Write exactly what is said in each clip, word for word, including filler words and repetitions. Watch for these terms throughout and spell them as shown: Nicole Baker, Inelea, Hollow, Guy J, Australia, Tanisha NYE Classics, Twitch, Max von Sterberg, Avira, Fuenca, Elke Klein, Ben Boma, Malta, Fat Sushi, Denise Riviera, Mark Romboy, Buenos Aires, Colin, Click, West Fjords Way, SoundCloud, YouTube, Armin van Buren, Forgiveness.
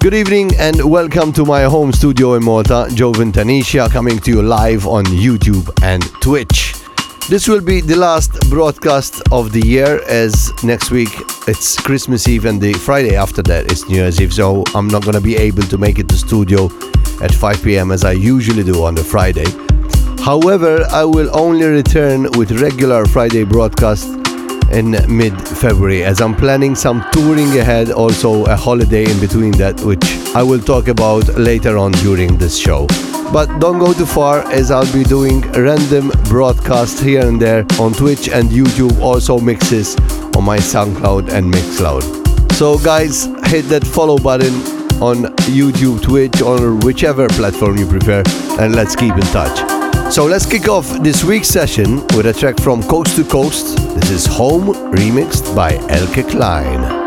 Good evening and welcome to my home studio in Malta, Jovan Tanisha, coming to you live on YouTube and Twitch. This will be the last broadcast of the year, as next week it's Christmas Eve and the Friday after that is New Year's Eve, so I'm not going to be able to make it to studio at five p m as I usually do on the Friday. However, I will only return with regular Friday broadcast in mid-February, as I'm planning some touring ahead, also a holiday in between that, which I will talk about later on during this show. But don't go too far, as I'll be doing random broadcasts here and there on Twitch and YouTube, also mixes on my SoundCloud and MixCloud. So guys, hit that follow button on YouTube, Twitch, or whichever platform you prefer, and let's keep in touch. So let's kick off this week's session with a track from Coast to Coast. This is Home, remixed by Elke Klein.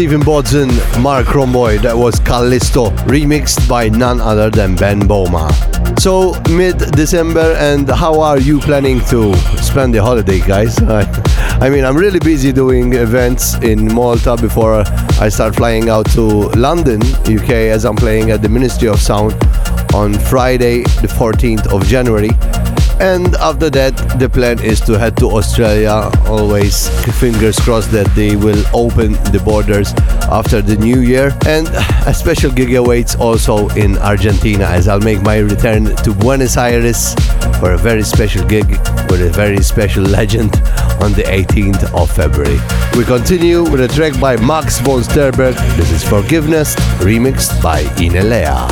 Stephen Bodzin, Mark Romboy. That was Callisto, remixed by none other than Ben Boma. So, mid-December, and how are you planning to spend the holiday, guys? I mean, I'm really busy doing events in Malta before I start flying out to London, U K, as I'm playing at the Ministry of Sound on Friday, the fourteenth of January. And after that, the plan is to head to Australia. Always fingers crossed that they will open the borders after the new year. And a special gig awaits also in Argentina, as I'll make my return to Buenos Aires for a very special gig with a very special legend on the eighteenth of February. We continue with a track by Max von Sterberg. This is Forgiveness, remixed by Inelea.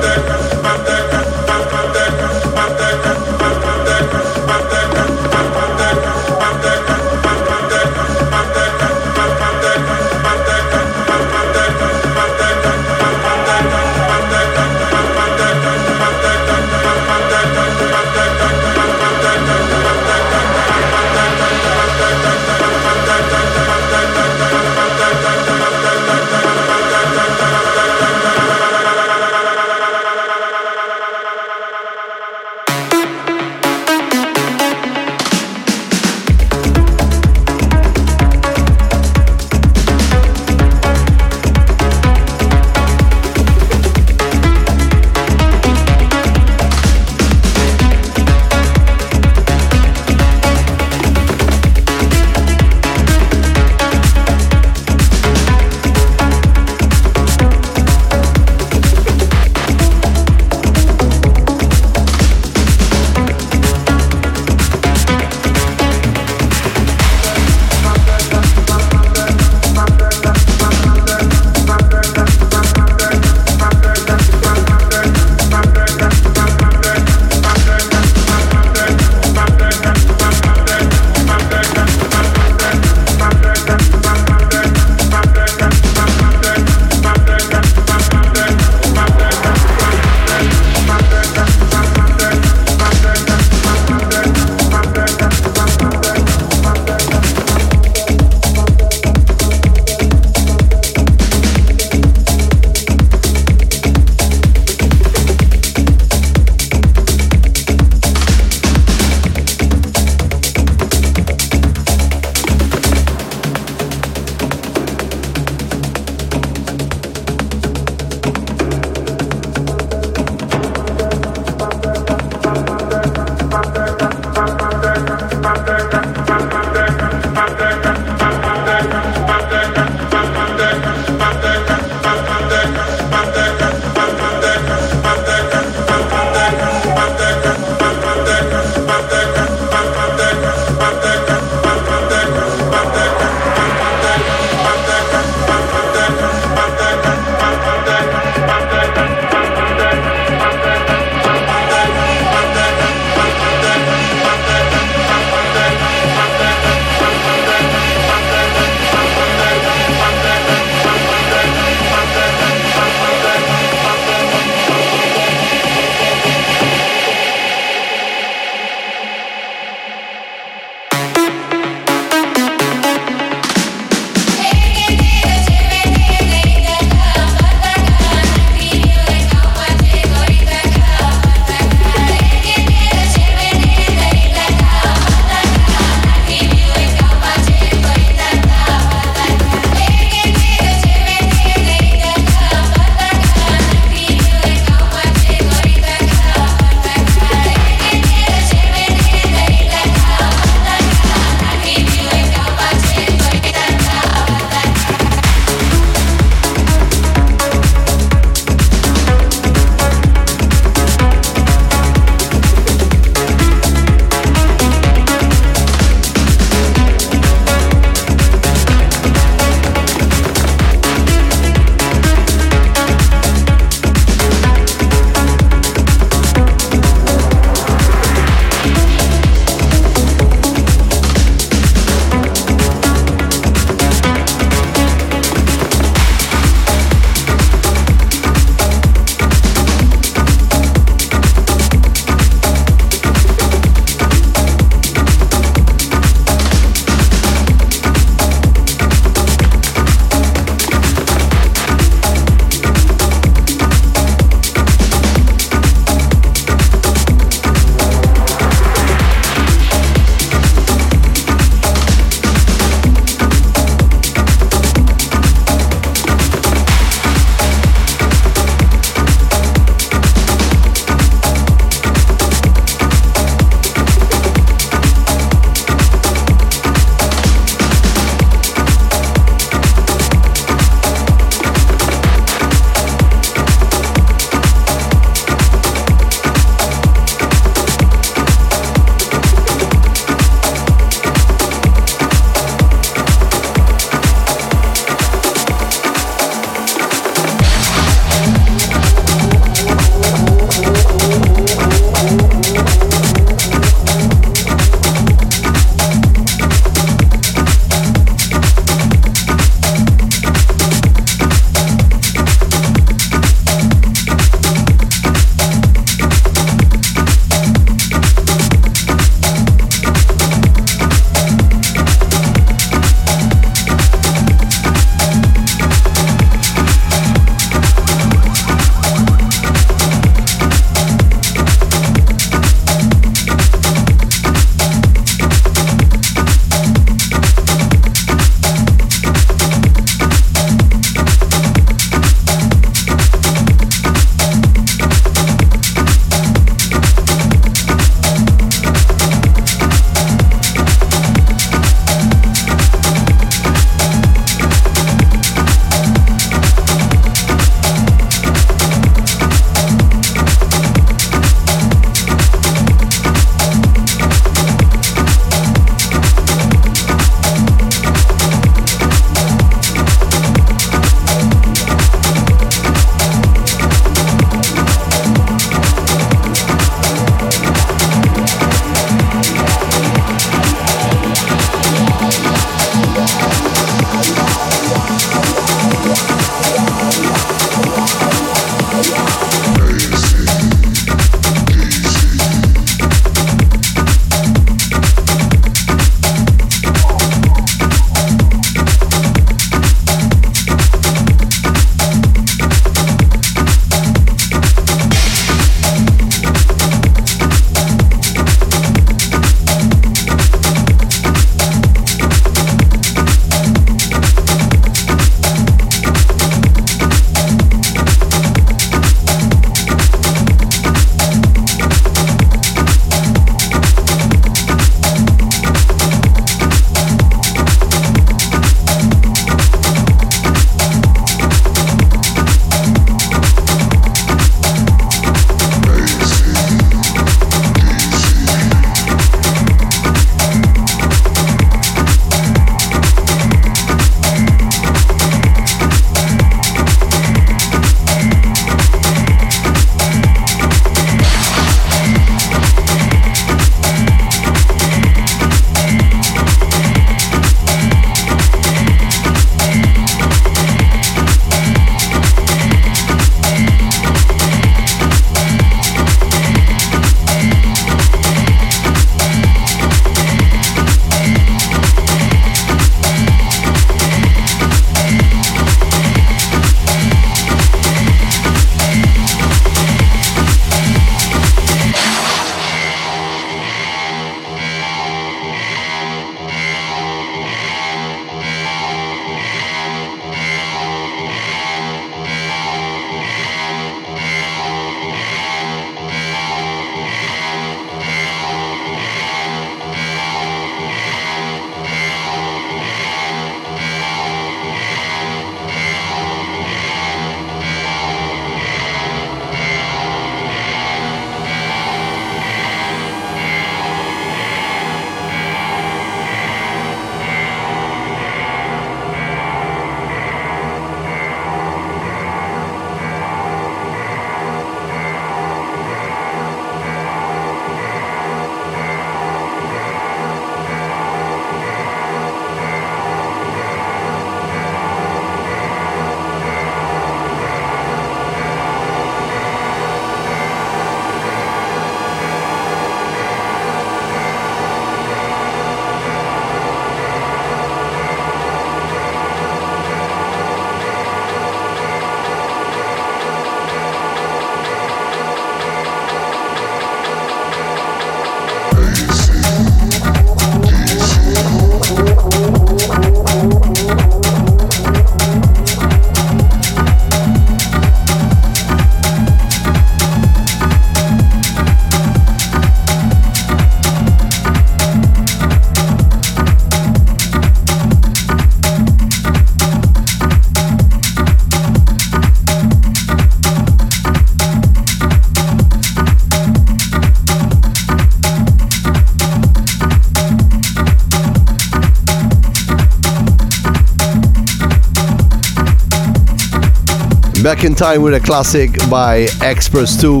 Back in Time with a classic by Express two,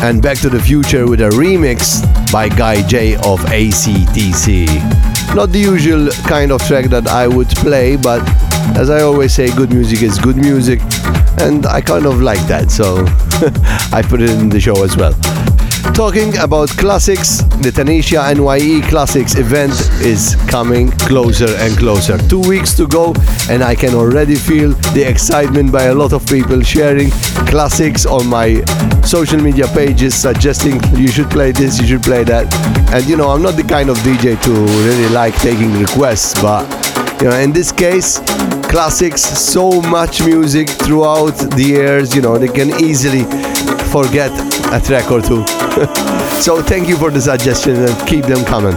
and Back to the Future with a remix by Guy J of A C T C. Not the usual kind of track that I would play, but as I always say, good music is good music, and I kind of like that, so I put it in the show as well. Talking about classics, the Tanisha N Y E Classics event is coming closer and closer. Two weeks to go, and I can already feel the excitement by a lot of people sharing classics on my social media pages, suggesting you should play this, you should play that. And you know, I'm not the kind of D J to really like taking requests, but you know, in this case, classics, so much music throughout the years, you know, they can easily forget a track or two. So thank you for the suggestions and keep them coming.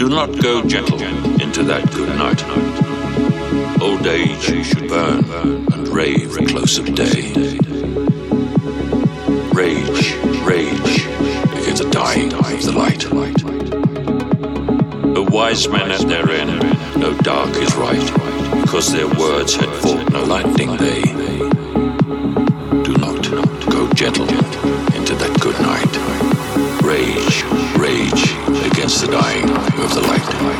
Do not go gentle into that good night. Old age should burn and rave at close of day. Rage, rage against the dying of the light. The wise men at their end, no dark is right, because their words had fought no lightning they. Do not go gentle into that good night. Rage, rage against the dying of the light.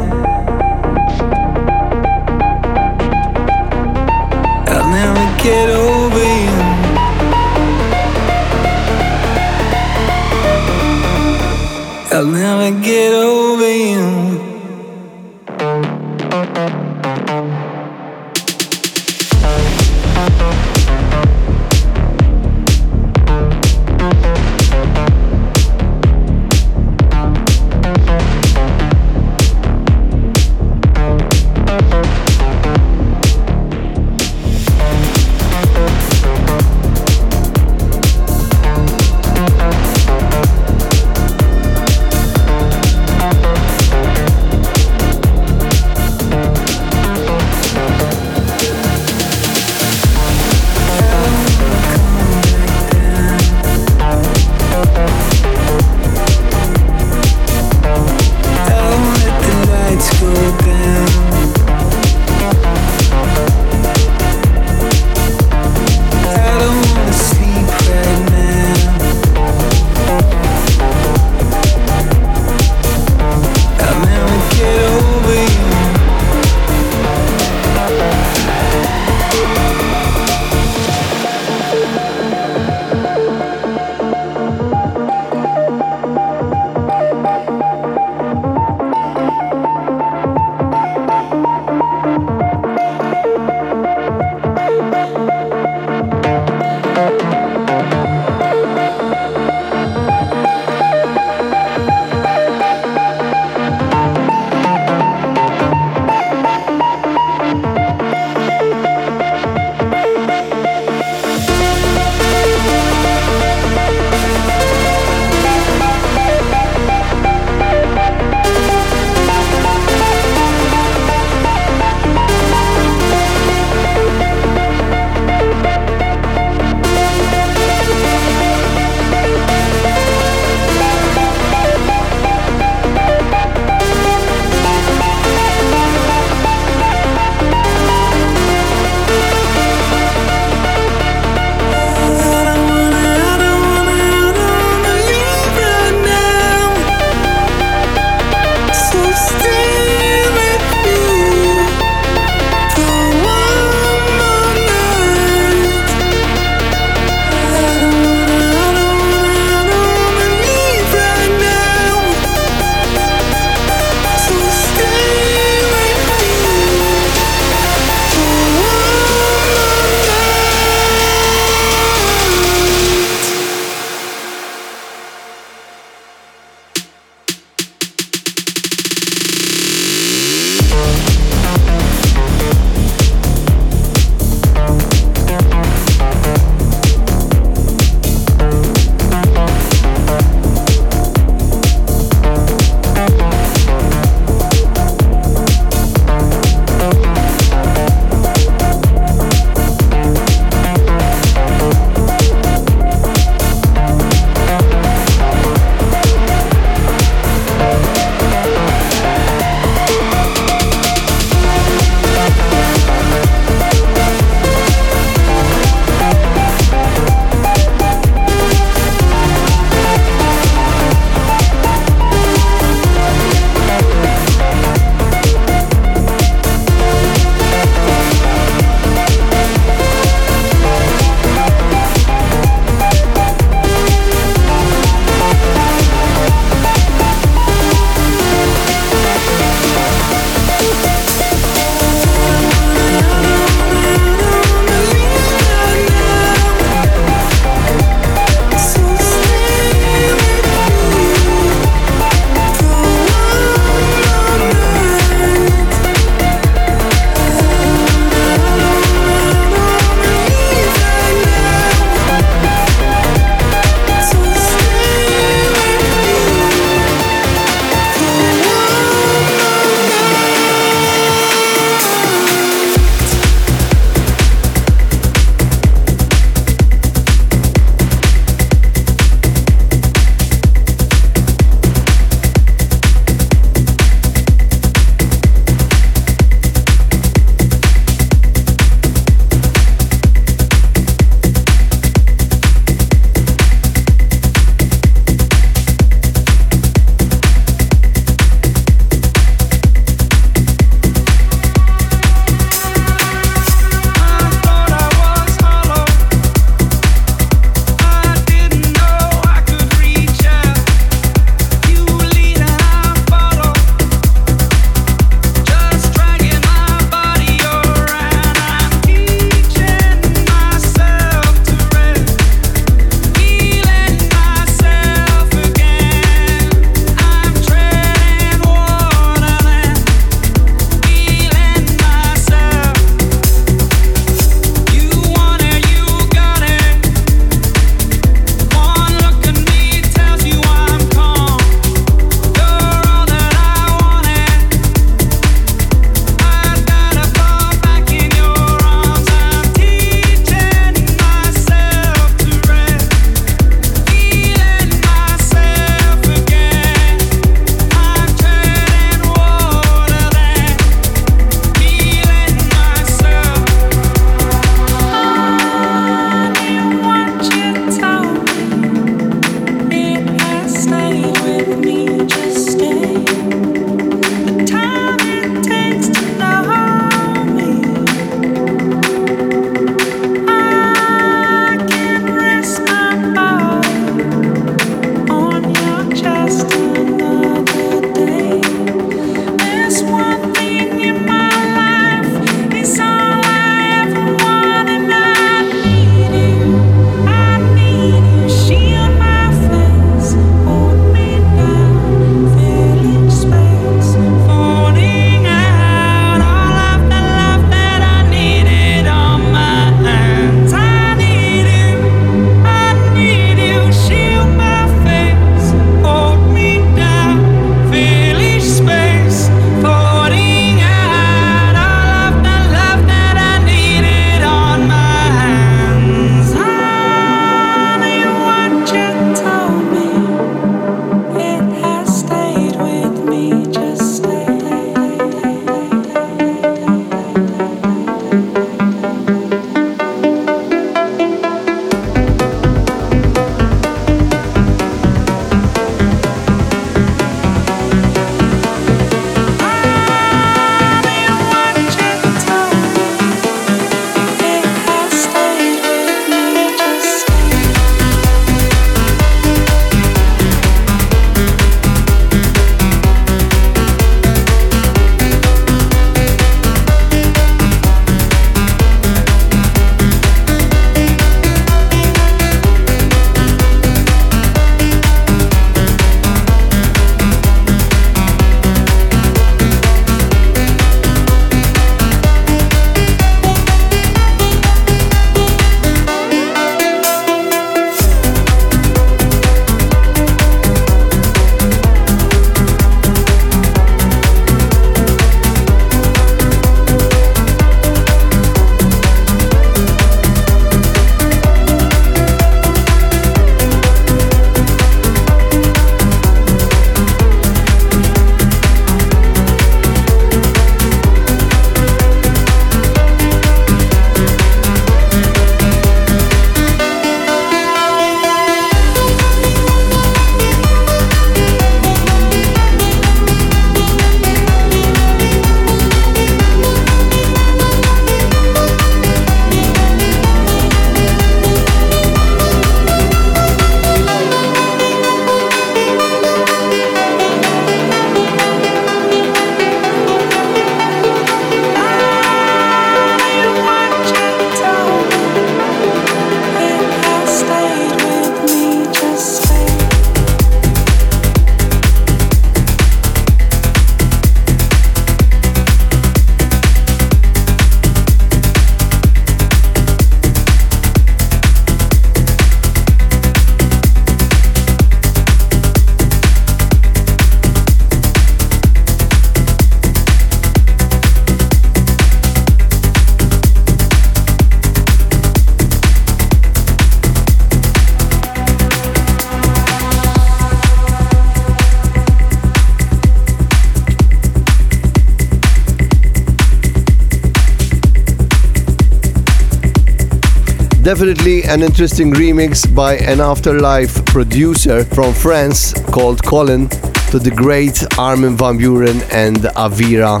Definitely an interesting remix by an afterlife producer from France called Colin to the great Armin van Buren and Avira.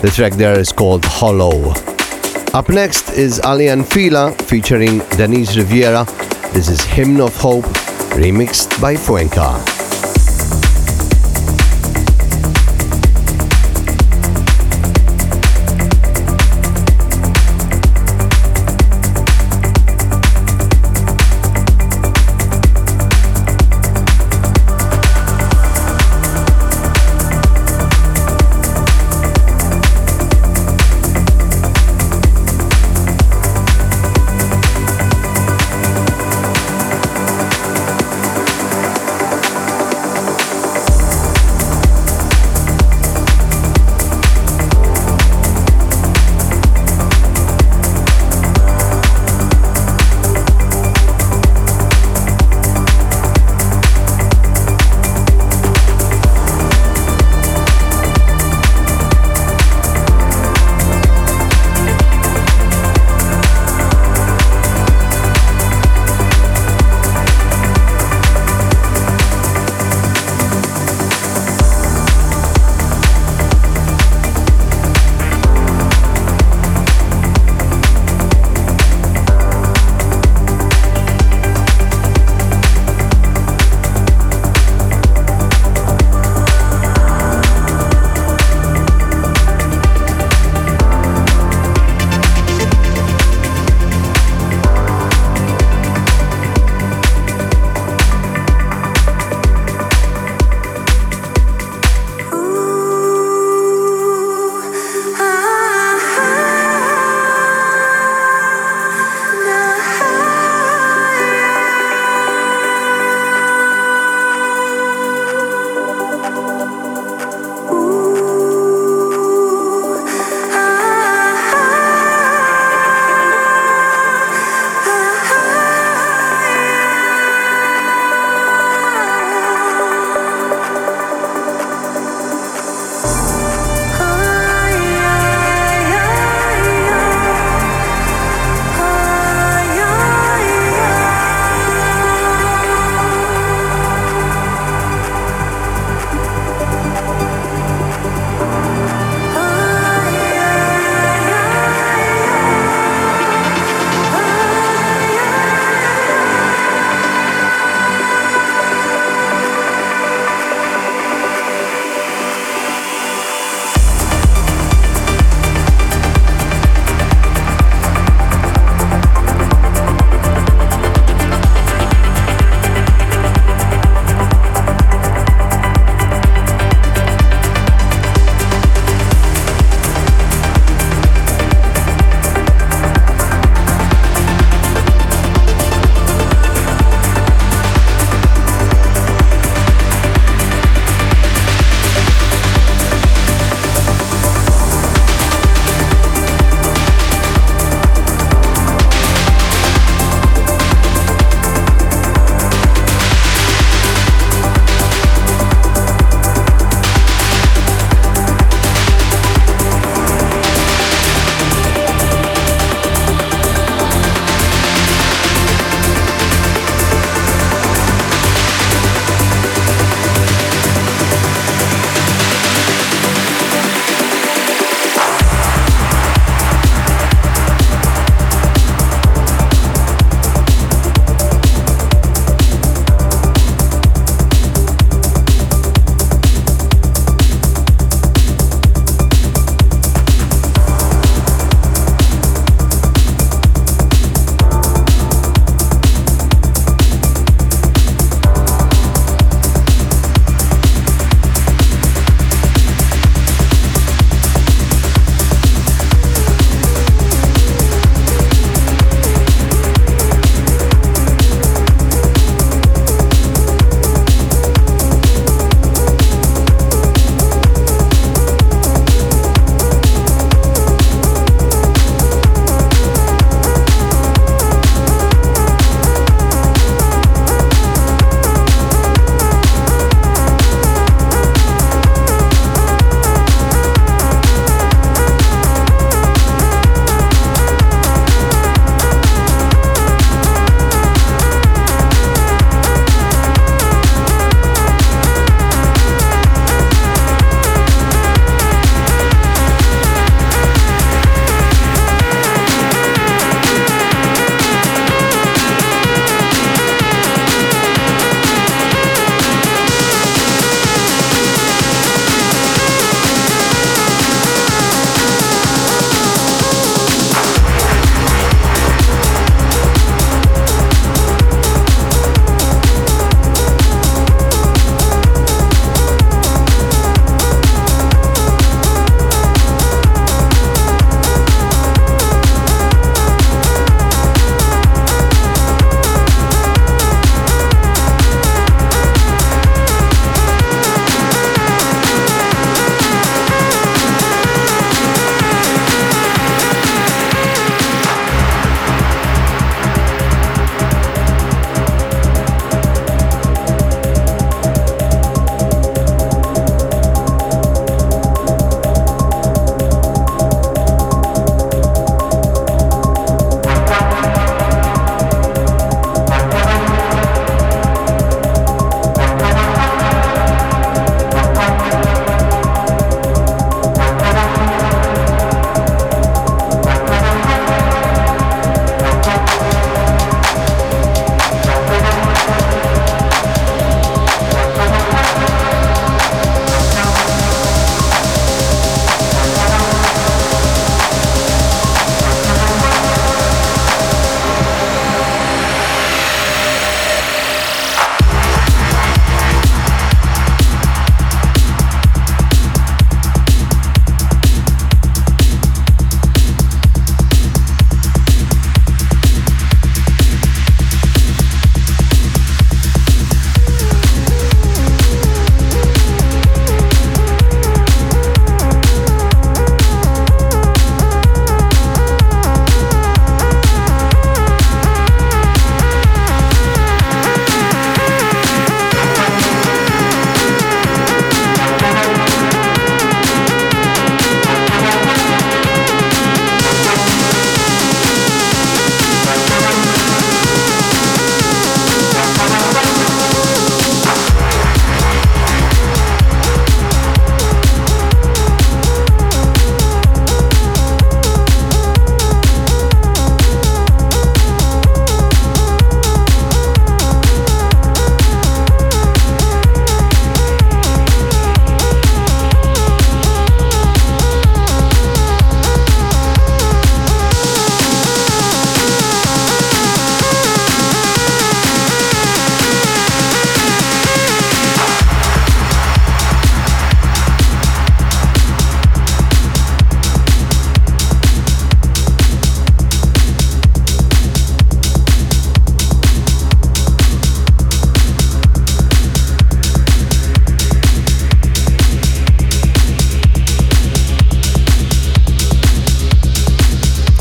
The track there is called Hollow. Up next is Alien Fila featuring Denise Riviera. This is Hymn of Hope, remixed by Fuenca.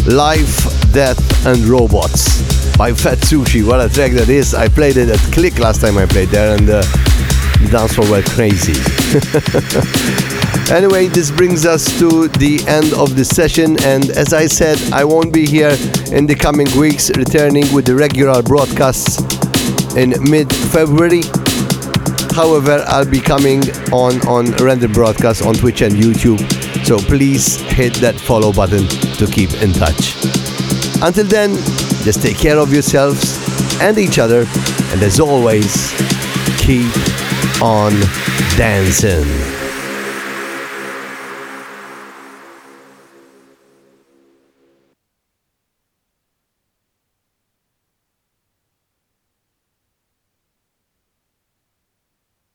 Life, Death and Robots by Fat Sushi. What a track that is. I played it at Click last time I played there, and the dance floor went crazy. Anyway, this brings us to the end of the session, and as I said, I won't be here in the coming weeks, returning with the regular broadcasts in mid-February. However, I'll be coming on, on random broadcasts on Twitch and YouTube, so please hit that follow button to keep in touch. Until then, just take care of yourselves and each other, and as always, keep on dancing.